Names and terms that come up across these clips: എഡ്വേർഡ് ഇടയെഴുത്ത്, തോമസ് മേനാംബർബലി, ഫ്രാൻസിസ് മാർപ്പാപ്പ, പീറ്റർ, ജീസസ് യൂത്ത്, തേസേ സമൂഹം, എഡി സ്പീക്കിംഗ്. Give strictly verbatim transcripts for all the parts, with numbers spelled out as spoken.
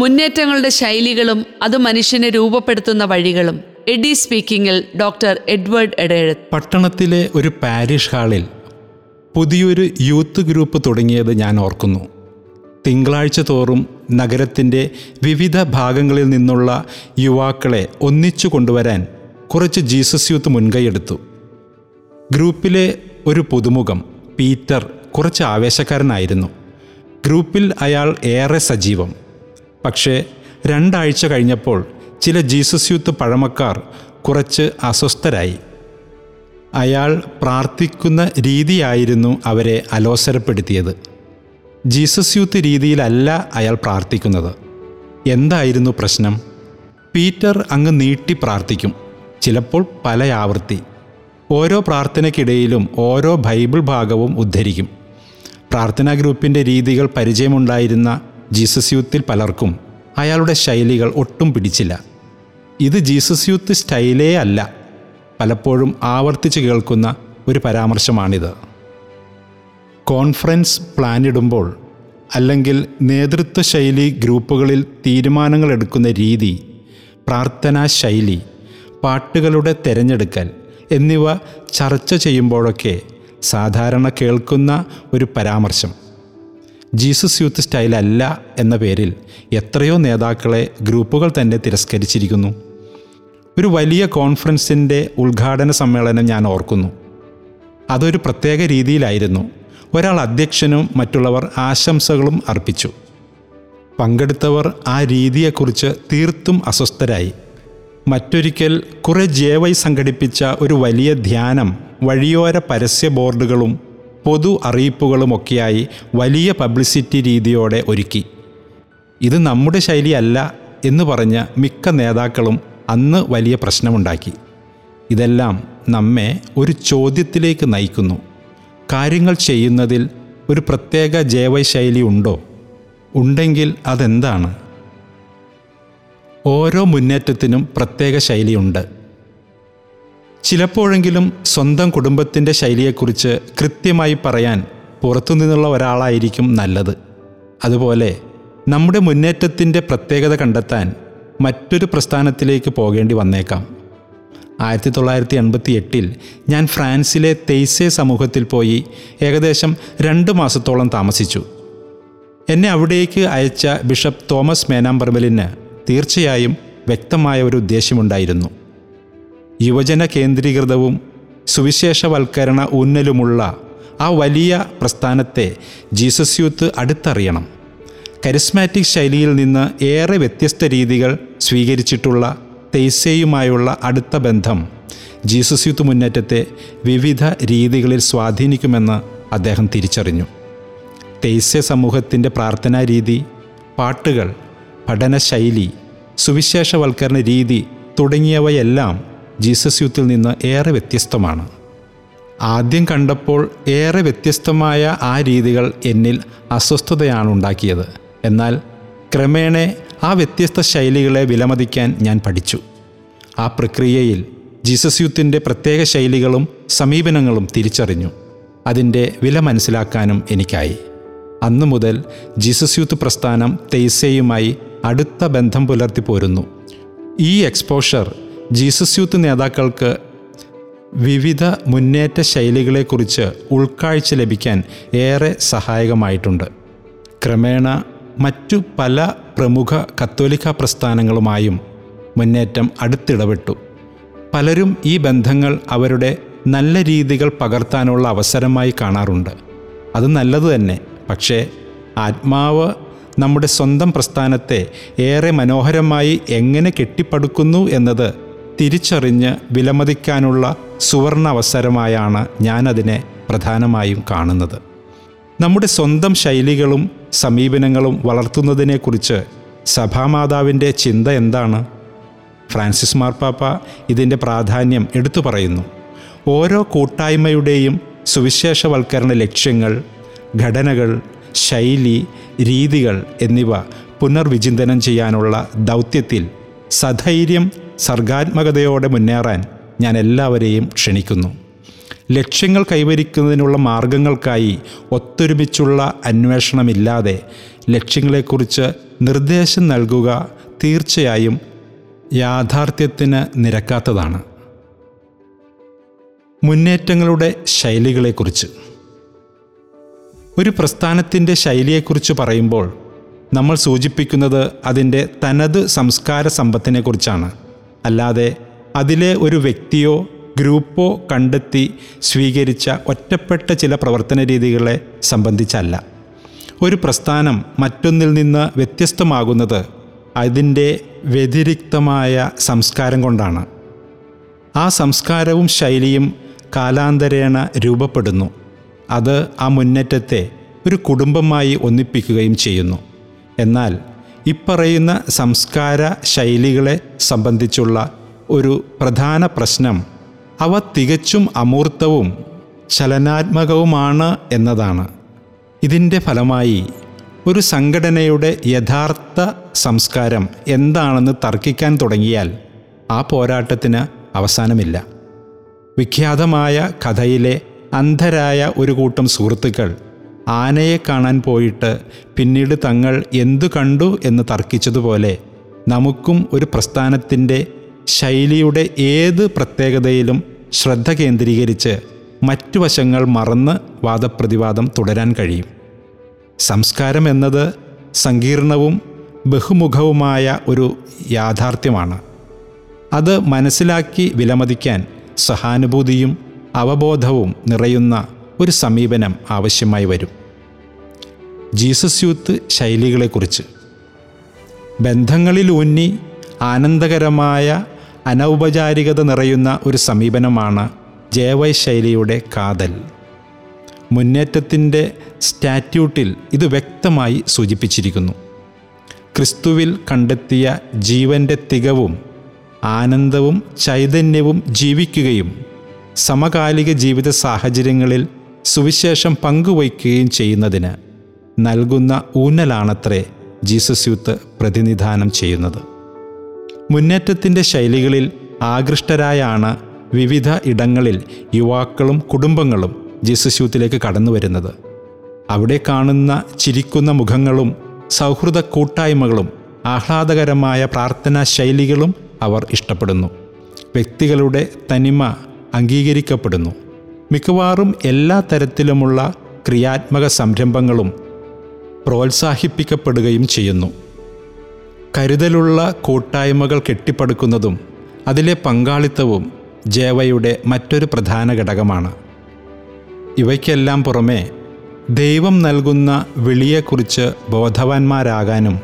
മുന്നേറ്റങ്ങളുടെ ശൈലികളും അത് മനുഷ്യനെ രൂപപ്പെടുത്തുന്ന വഴികളും. എഡി സ്പീക്കിംഗിൽ ഡോക്ടർ എഡ്വേർഡ് ഇടയെഴുത്ത്. പട്ടണത്തിലെ ഒരു പാരിഷ് ഹാളിൽ പുതിയൊരു യൂത്ത് ഗ്രൂപ്പ് തുടങ്ങിയത് ഞാൻ ഓർക്കുന്നു. തിങ്കളാഴ്ച തോറും നഗരത്തിൻ്റെ വിവിധ ഭാഗങ്ങളിൽ നിന്നുള്ള യുവാക്കളെ ഒന്നിച്ചു കൊണ്ടുവരാൻ കുറച്ച് ജീസസ് യൂത്ത് മുൻകൈയെടുത്തു. ഗ്രൂപ്പിലെ ഒരു പുതുമുഖം പീറ്റർ കുറച്ച് ആവേശക്കാരനായിരുന്നു. ഗ്രൂപ്പിൽ അയാൾ ഏറെ സജീവം. പക്ഷേ രണ്ടാഴ്ച കഴിഞ്ഞപ്പോൾ ചില ജീസസ് യൂത്ത് പഴമക്കാർ കുറച്ച് അസ്വസ്ഥരായി. അയാൾ പ്രാർത്ഥിക്കുന്ന രീതിയായിരുന്നു അവരെ അലോസരപ്പെടുത്തിയത്. ജീസസ് യൂത്ത് രീതിയിലല്ല അയാൾ പ്രാർത്ഥിക്കുന്നത്. എന്തായിരുന്നു പ്രശ്നം? പീറ്റർ അങ്ങ് നീട്ടി പ്രാർത്ഥിക്കും, ചിലപ്പോൾ പല ആവർത്തി. ഓരോ പ്രാർത്ഥനയ്ക്കിടയിലും ഓരോ ബൈബിൾ ഭാഗവും ഉദ്ധരിക്കും. പ്രാർത്ഥനാ ഗ്രൂപ്പിൻ്റെ രീതികൾ പരിചയമുണ്ടായിരുന്ന ജീസസ് യൂത്തിൽ പലർക്കും അയാളുടെ ശൈലികൾ ഒട്ടും പിടിച്ചില്ല. ഇത് ജീസസ് യൂത്ത് സ്റ്റൈലേ അല്ല. പലപ്പോഴും ആവർത്തിച്ച് കേൾക്കുന്ന ഒരു പരാമർശമാണിത്. കോൺഫറൻസ് പ്ലാനിടുമ്പോൾ അല്ലെങ്കിൽ നേതൃത്വ ശൈലി ഗ്രൂപ്പുകളിൽ തീരുമാനങ്ങൾ എടുക്കുന്ന രീതി, പ്രാർത്ഥനാ ശൈലി, പാട്ടുകളുടെ തിരഞ്ഞെടുക്കൽ എന്നിവ ചർച്ച ചെയ്യുമ്പോഴൊക്കെ സാധാരണ കേൾക്കുന്ന ഒരു പരാമർശം. ജീസസ് യൂത്ത് സ്റ്റൈലല്ല എന്ന പേരിൽ എത്രയോ നേതാക്കളെ ഗ്രൂപ്പുകൾ തന്നെ തിരസ്കരിച്ചിരിക്കുന്നു. ഒരു വലിയ കോൺഫറൻസിൻ്റെ ഉദ്ഘാടന സമ്മേളനം ഞാൻ ഓർക്കുന്നു. അതൊരു പ്രത്യേക രീതിയിലായിരുന്നു. ഒരാൾ അധ്യക്ഷനും മറ്റുള്ളവർ ആശംസകളും അർപ്പിച്ചു. പങ്കെടുത്തവർ ആ രീതിയെക്കുറിച്ച് തീർത്തും അസ്വസ്ഥരായി. മറ്റൊരിക്കൽ കുറേ ജെ വൈ സംഘടിപ്പിച്ച ഒരു വലിയ ധ്യാനം വഴിയോര പരസ്യ ബോർഡുകളും പൊതു അറിയിപ്പുകളുമൊക്കെയായി വലിയ പബ്ലിസിറ്റി രീതിയോടെ ഒരുക്കി. ഇത് നമ്മുടെ ശൈലിയല്ല എന്ന് പറഞ്ഞ മിക്ക നേതാക്കളും അന്ന് വലിയ പ്രശ്നമുണ്ടാക്കി. ഇതെല്ലാം നമ്മെ ഒരു ചോദ്യത്തിലേക്ക് നയിക്കുന്നു. കാര്യങ്ങൾ ചെയ്യുന്നതിൽ ഒരു പ്രത്യേക ജൈവ ശൈലി ഉണ്ടോ? ഉണ്ടെങ്കിൽ അതെന്താണ്? ഓരോ മുന്നേറ്റത്തിനും പ്രത്യേക ശൈലിയുണ്ട്. ചിലപ്പോഴെങ്കിലും സ്വന്തം കുടുംബത്തിൻ്റെ ശൈലിയെക്കുറിച്ച് കൃത്യമായി പറയാൻ പുറത്തുനിന്നുള്ള ഒരാളായിരിക്കും നല്ലത്. അതുപോലെ നമ്മുടെ മുന്നേറ്റത്തിൻ്റെ പ്രത്യേകത കണ്ടെത്താൻ മറ്റൊരു പ്രസ്ഥാനത്തിലേക്ക് പോകേണ്ടി വന്നേക്കാം. ആയിരത്തി തൊള്ളായിരത്തി എൺപത്തി എട്ടിൽ ഞാൻ ഫ്രാൻസിലെ തേസേ സമൂഹത്തിൽ പോയി ഏകദേശം രണ്ട് മാസത്തോളം താമസിച്ചു. എന്നെ അവിടേക്ക് അയച്ച ബിഷപ്പ് തോമസ് മേനാംബർബലിന് തീർച്ചയായും വ്യക്തമായ ഒരു ഉദ്ദേശ്യമുണ്ടായിരുന്നു. യുവജന കേന്ദ്രീകൃതവും സുവിശേഷവൽക്കരണ ഊന്നലുമുള്ള ആ വലിയ പ്രസ്ഥാനത്തെ ജീസസ് യൂത്ത് അടുത്തറിയണം. കരിസ്മാറ്റിക് ശൈലിയിൽ നിന്ന് ഏറെ വ്യത്യസ്ത രീതികൾ സ്വീകരിച്ചിട്ടുള്ള തേസേയുമായുള്ള അടുത്ത ബന്ധം ജീസസ് യൂത്ത് മുന്നേറ്റത്തെ വിവിധ രീതികളിൽ സ്വാധീനിക്കുമെന്ന് അദ്ദേഹം തിരിച്ചറിഞ്ഞു. തേസേ സമൂഹത്തിൻ്റെ പ്രാർത്ഥനാ രീതി, പാട്ടുകൾ, പഠനശൈലി, സുവിശേഷവൽക്കരണ രീതി തുടങ്ങിയവയെല്ലാം ജീസസ് യൂത്തിൽ നിന്ന് ഏറെ വ്യത്യസ്തമാണ്. ആദ്യം കണ്ടപ്പോൾ ഏറെ വ്യത്യസ്തമായ ആ രീതികൾ എന്നിൽ അസ്വസ്ഥതയാണ് ഉണ്ടാക്കിയത്. എന്നാൽ ക്രമേണ ആ വ്യത്യസ്ത ശൈലികളെ വിലമതിക്കാൻ ഞാൻ പഠിച്ചു. ആ പ്രക്രിയയിൽ ജീസസ് യൂത്തിൻ്റെ പ്രത്യേക ശൈലികളും സമീപനങ്ങളും തിരിച്ചറിഞ്ഞു. അതിൻ്റെ വില മനസ്സിലാക്കാനും എനിക്കായി. അന്നു മുതൽ ജീസസ് യൂത്ത് പ്രസ്ഥാനം തേസേയുമായി അടുത്ത ബന്ധം പുലർത്തി പോരുന്നു. ഈ എക്സ്പോഷർ ജീസസ് യൂത്ത് നേതാക്കൾക്ക് വിവിധ മുന്നേറ്റ ശൈലികളെക്കുറിച്ച് ഉൾക്കാഴ്ച ലഭിക്കാൻ ഏറെ സഹായകമായിട്ടുണ്ട്. ക്രമേണ മറ്റു പല പ്രമുഖ കത്തോലിക്ക പ്രസ്ഥാനങ്ങളുമായും മുന്നേറ്റം അടുത്തിടപെട്ടു. പലരും ഈ ബന്ധങ്ങൾ അവരുടെ നല്ല രീതികൾ പകർത്താനുള്ള അവസരമായി കാണാറുണ്ട്. അത് നല്ലത് തന്നെ. പക്ഷേ ആത്മാവ് നമ്മുടെ സ്വന്തം പ്രസ്ഥാനത്തെ ഏറെ മനോഹരമായി എങ്ങനെ കെട്ടിപ്പടുക്കുന്നു എന്നത് തിരിച്ചറിഞ്ഞ് വിലമതിക്കാനുള്ള സുവർണ അവസരമായാണ് ഞാനതിനെ പ്രധാനമായും കാണുന്നത്. നമ്മുടെ സ്വന്തം ശൈലികളും സമീപനങ്ങളും വളർത്തുന്നതിനെക്കുറിച്ച് സഭാമാതാവിൻ്റെ ചിന്ത എന്താണ്? ഫ്രാൻസിസ് മാർപ്പാപ്പ ഇതിൻ്റെ പ്രാധാന്യം എടുത്തു പറയുന്നു. ഓരോ കൂട്ടായ്മയുടെയും സുവിശേഷവൽക്കരണ ലക്ഷ്യങ്ങൾ, ഘടനകൾ, ശൈലി, രീതികൾ എന്നിവ പുനർവിചിന്തനം ചെയ്യാനുള്ള ദൗത്യത്തിൽ സധൈര്യം സർഗാത്മകതയോടെ മുന്നേറാൻ ഞാൻ എല്ലാവരെയും ക്ഷണിക്കുന്നു. ലക്ഷ്യങ്ങൾ കൈവരിക്കുന്നതിനുള്ള മാർഗങ്ങൾക്കായി ഒത്തൊരുമിച്ചുള്ള അന്വേഷണമില്ലാതെ ലക്ഷ്യങ്ങളെക്കുറിച്ച് നിർദ്ദേശം നൽകുക തീർച്ചയായും യാഥാർത്ഥ്യത്തിന് നിരക്കാത്തതാണ്. മുന്നേറ്റങ്ങളുടെ ശൈലികളെക്കുറിച്ച്. ഒരു പ്രസ്ഥാനത്തിൻ്റെ ശൈലിയെക്കുറിച്ച് പറയുമ്പോൾ നമ്മൾ സൂചിപ്പിക്കുന്നത് അതിൻ്റെ തനത് സംസ്കാര സമ്പത്തിനെക്കുറിച്ചാണ്. അല്ലാതെ അതിലെ ഒരു വ്യക്തിയോ ഗ്രൂപ്പോ കണ്ടെത്തി സ്വീകരിച്ച ഒറ്റപ്പെട്ട ചില പ്രവർത്തന രീതികളെ സംബന്ധിച്ചല്ല. ഒരു പ്രസ്ഥാനം മറ്റൊന്നിൽ നിന്ന് വ്യത്യസ്തമാകുന്നത് അതിൻ്റെ വ്യതിരിക്തമായ സംസ്കാരം കൊണ്ടാണ്. ആ സംസ്കാരവും ശൈലിയും കാലാന്തരേണ രൂപപ്പെടുന്നു. അത് ആ മുന്നേറ്റത്തെ ഒരു കുടുംബമായി ഒന്നിപ്പിക്കുകയും ചെയ്യുന്നു. എന്നാൽ ഇപ്പറയുന്ന സംസ്കാര ശൈലികളെ സംബന്ധിച്ചുള്ള ഒരു പ്രധാന പ്രശ്നം അവ തികച്ചും അമൂർത്തവും ചലനാത്മകവുമാണ് എന്നതാണ്. ഇതിൻ്റെ ഫലമായി ഒരു സംഘടനയുടെ യഥാർത്ഥ സംസ്കാരം എന്താണെന്ന് തർക്കിക്കാൻ തുടങ്ങിയാൽ ആ പോരാട്ടത്തിന് അവസാനമില്ല. വിഖ്യാതമായ കഥയിലെ അന്ധരായ ഒരു കൂട്ടം സുഹൃത്തുക്കൾ ആനയെ കാണാൻ പോയിട്ട് പിന്നീട് തങ്ങൾ എന്തു കണ്ടു എന്ന് തർക്കിച്ചതുപോലെ നമുക്കും ഒരു പ്രസ്ഥാനത്തിൻ്റെ ശൈലിയുടെ ഏത് പ്രത്യേകതയിലും ശ്രദ്ധ കേന്ദ്രീകരിച്ച് മറ്റു വശങ്ങൾ മറന്ന് വാദപ്രതിവാദം തുടരാൻ കഴിയും. സംസ്കാരം എന്നത് സങ്കീർണവും ബഹുമുഖവുമായ ഒരു യാഥാർത്ഥ്യമാണ്. അത് മനസ്സിലാക്കി വിലമതിക്കാൻ സഹാനുഭൂതിയും അവബോധവും നിറയുന്ന ഒരു സമീപനം ആവശ്യമായി വരും. ജീസസ് യൂത്ത് ശൈലികളെക്കുറിച്ച്. ബന്ധങ്ങളിൽ ഊന്നി ആനന്ദകരമായ അനൗപചാരികത നിറയുന്ന ഒരു സമീപനമാണ് ജെ വൈ ശൈലിയുടെ കാതൽ. മുന്നേറ്റത്തിൻ്റെ സ്റ്റാറ്റ്യൂട്ടിൽ ഇത് വ്യക്തമായി സൂചിപ്പിച്ചിരിക്കുന്നു. ക്രിസ്തുവിൽ കണ്ടെത്തിയ ജീവൻ്റെ തികവും ആനന്ദവും ചൈതന്യവും ജീവിക്കുകയും സമകാലിക ജീവിത സാഹചര്യങ്ങളിൽ സുവിശേഷം പങ്കുവയ്ക്കുകയും ചെയ്യുന്നതിന് നൽകുന്ന ഊന്നലാണത്രേ ജീസസ് യൂത്ത് പ്രതിനിധാനം ചെയ്യുന്നത്. മുന്നേറ്റത്തിൻ്റെ ശൈലികളിൽ ആകൃഷ്ടരായാണ് വിവിധ ഇടങ്ങളിൽ യുവാക്കളും കുടുംബങ്ങളും ജീസസ് യൂത്തിലേക്ക് കടന്നു വരുന്നത്. അവിടെ കാണുന്ന ചിരിക്കുന്ന മുഖങ്ങളും സൗഹൃദ കൂട്ടായ്മകളും ആഹ്ലാദകരമായ പ്രാർത്ഥനാ ശൈലികളും അവർ ഇഷ്ടപ്പെടുന്നു. വ്യക്തികളുടെ തനിമ അംഗീകരിക്കപ്പെടുന്നു. മിക്കവാറും എല്ലാ തരത്തിലുമുള്ള ക്രിയാത്മക സംരംഭങ്ങളും പ്രോത്സാഹിപ്പിക്കപ്പെടുകയും ചെയ്യുന്നു. കരുതലുള്ള കൂട്ടായ്മകൾ കെട്ടിപ്പടുക്കുന്നതും അതിലെ പങ്കാളിത്തവും ജെ വൈയുടെ മറ്റൊരു പ്രധാന ഘടകമാണ്. ഇവയ്ക്കെല്ലാം പുറമെ ദൈവം നൽകുന്ന വിളിയെക്കുറിച്ച് ബോധവാന്മാരാകാനും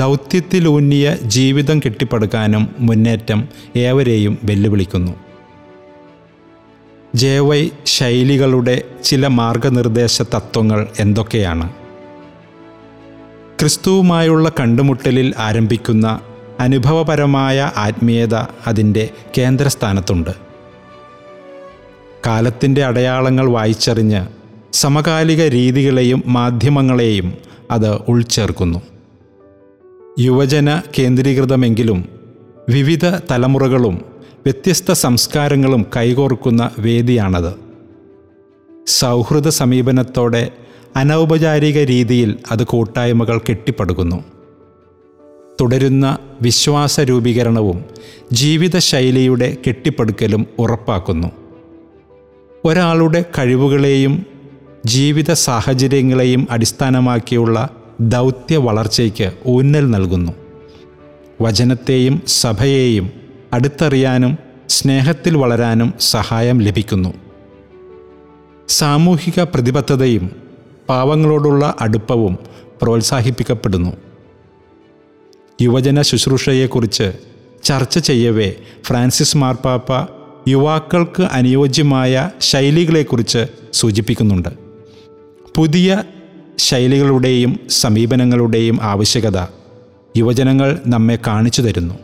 ദൗത്യത്തിലൂന്നിയ ജീവിതം കെട്ടിപ്പടുക്കാനും മുന്നേറ്റം ഏവരെയും വെല്ലുവിളിക്കുന്നു. ജെ വൈ ശൈലികളുടെ ചില മാർഗനിർദ്ദേശ തത്വങ്ങൾ എന്തൊക്കെയാണ്? ക്രിസ്തുവുമായുള്ള കണ്ടുമുട്ടലിൽ ആരംഭിക്കുന്ന അനുഭവപരമായ ആത്മീയത അതിൻ്റെ കേന്ദ്രസ്ഥാനത്തുണ്ട്. കാലത്തിൻ്റെ അടയാളങ്ങൾ വായിച്ചറിഞ്ഞ് സമകാലിക രീതികളെയും മാധ്യമങ്ങളെയും അത് ഉൾച്ചേർക്കുന്നു. യുവജന കേന്ദ്രീകൃതമെങ്കിലും വിവിധ തലമുറകളും വ്യത്യസ്ത സംസ്കാരങ്ങളും കൈകോർക്കുന്ന വേദിയാണത്. സൗഹൃദ സമീപനത്തോടെ അനൗപചാരിക രീതിയിൽ അത് കൂട്ടായ്മകൾ കെട്ടിപ്പടുക്കുന്നു. തുടരുന്ന വിശ്വാസ രൂപീകരണവും ജീവിതശൈലിയുടെ കെട്ടിപ്പടുക്കലും ഉറപ്പാക്കുന്നു. ഒരാളുടെ കഴിവുകളെയും ജീവിത സാഹചര്യങ്ങളെയും അടിസ്ഥാനമാക്കിയുള്ള ദൗത്യ വളർച്ചയ്ക്ക് ഊന്നൽ നൽകുന്നു. വചനത്തെയും സഭയെയും അടുത്തറിയാനും സ്നേഹത്തിൽ വളരാനും സഹായം ലഭിക്കുന്നു. സാമൂഹിക പ്രതിബദ്ധതയും പാവങ്ങളോടുള്ള അടുപ്പവും പ്രോത്സാഹിപ്പിക്കപ്പെടുന്നു. യുവജന ശുശ്രൂഷയെക്കുറിച്ച് ചർച്ച ചെയ്യവേ ഫ്രാൻസിസ് മാർപ്പാപ്പ യുവാക്കൾക്ക് അനുയോജ്യമായ ശൈലികളെക്കുറിച്ച് സൂചിപ്പിക്കുന്നുണ്ട്. പുതിയ ശൈലികളുടെയും സമീപനങ്ങളുടെയും ആവശ്യകത യുവജനങ്ങൾ നമ്മെ കാണിച്ചു തരുന്നു.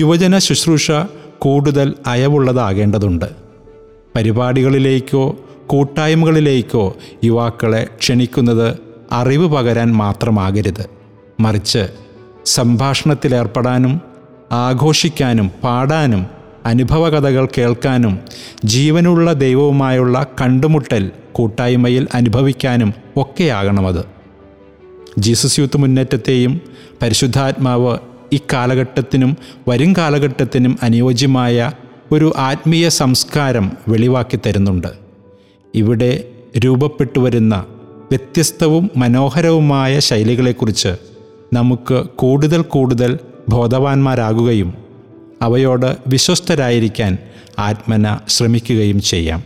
യുവജന ശുശ്രൂഷ കൂടുതൽ അയവുള്ളതാകേണ്ടതുണ്ട്. പരിപാടികളിലേക്കോ കൂട്ടായ്മകളിലേക്കോ യുവാക്കളെ ക്ഷണിക്കുന്നത് അറിവ് പകരാൻ മാത്രമാകരുത്. മറിച്ച് സംഭാഷണത്തിലേർപ്പെടാനും ആഘോഷിക്കാനും പാടാനും അനുഭവകഥകൾ കേൾക്കാനും ജീവനുള്ള ദൈവവുമായുള്ള കണ്ടുമുട്ടൽ കൂട്ടായ്മയിൽ അനുഭവിക്കാനും ഒക്കെയാകണമത്. ജീസസ് യൂത്ത് മുന്നേറ്റത്തെയും പരിശുദ്ധാത്മാവ് ഇക്കാലഘട്ടത്തിനും വരും കാലഘട്ടത്തിനും അനുയോജ്യമായ ഒരു ആത്മീയ സംസ്കാരം വെളിവാക്കി തരുന്നുണ്ട്. ഇവിടെ രൂപപ്പെട്ടുവരുന്ന വ്യത്യസ്തവും മനോഹരവുമായ ശൈലികളെക്കുറിച്ച് നമുക്ക് കൂടുതൽ കൂടുതൽ ബോധവാന്മാരാകുകയും അവയോട് വിശ്വസ്തരായിരിക്കാൻ ആത്മന ശ്രമിക്കുകയും ചെയ്യാം.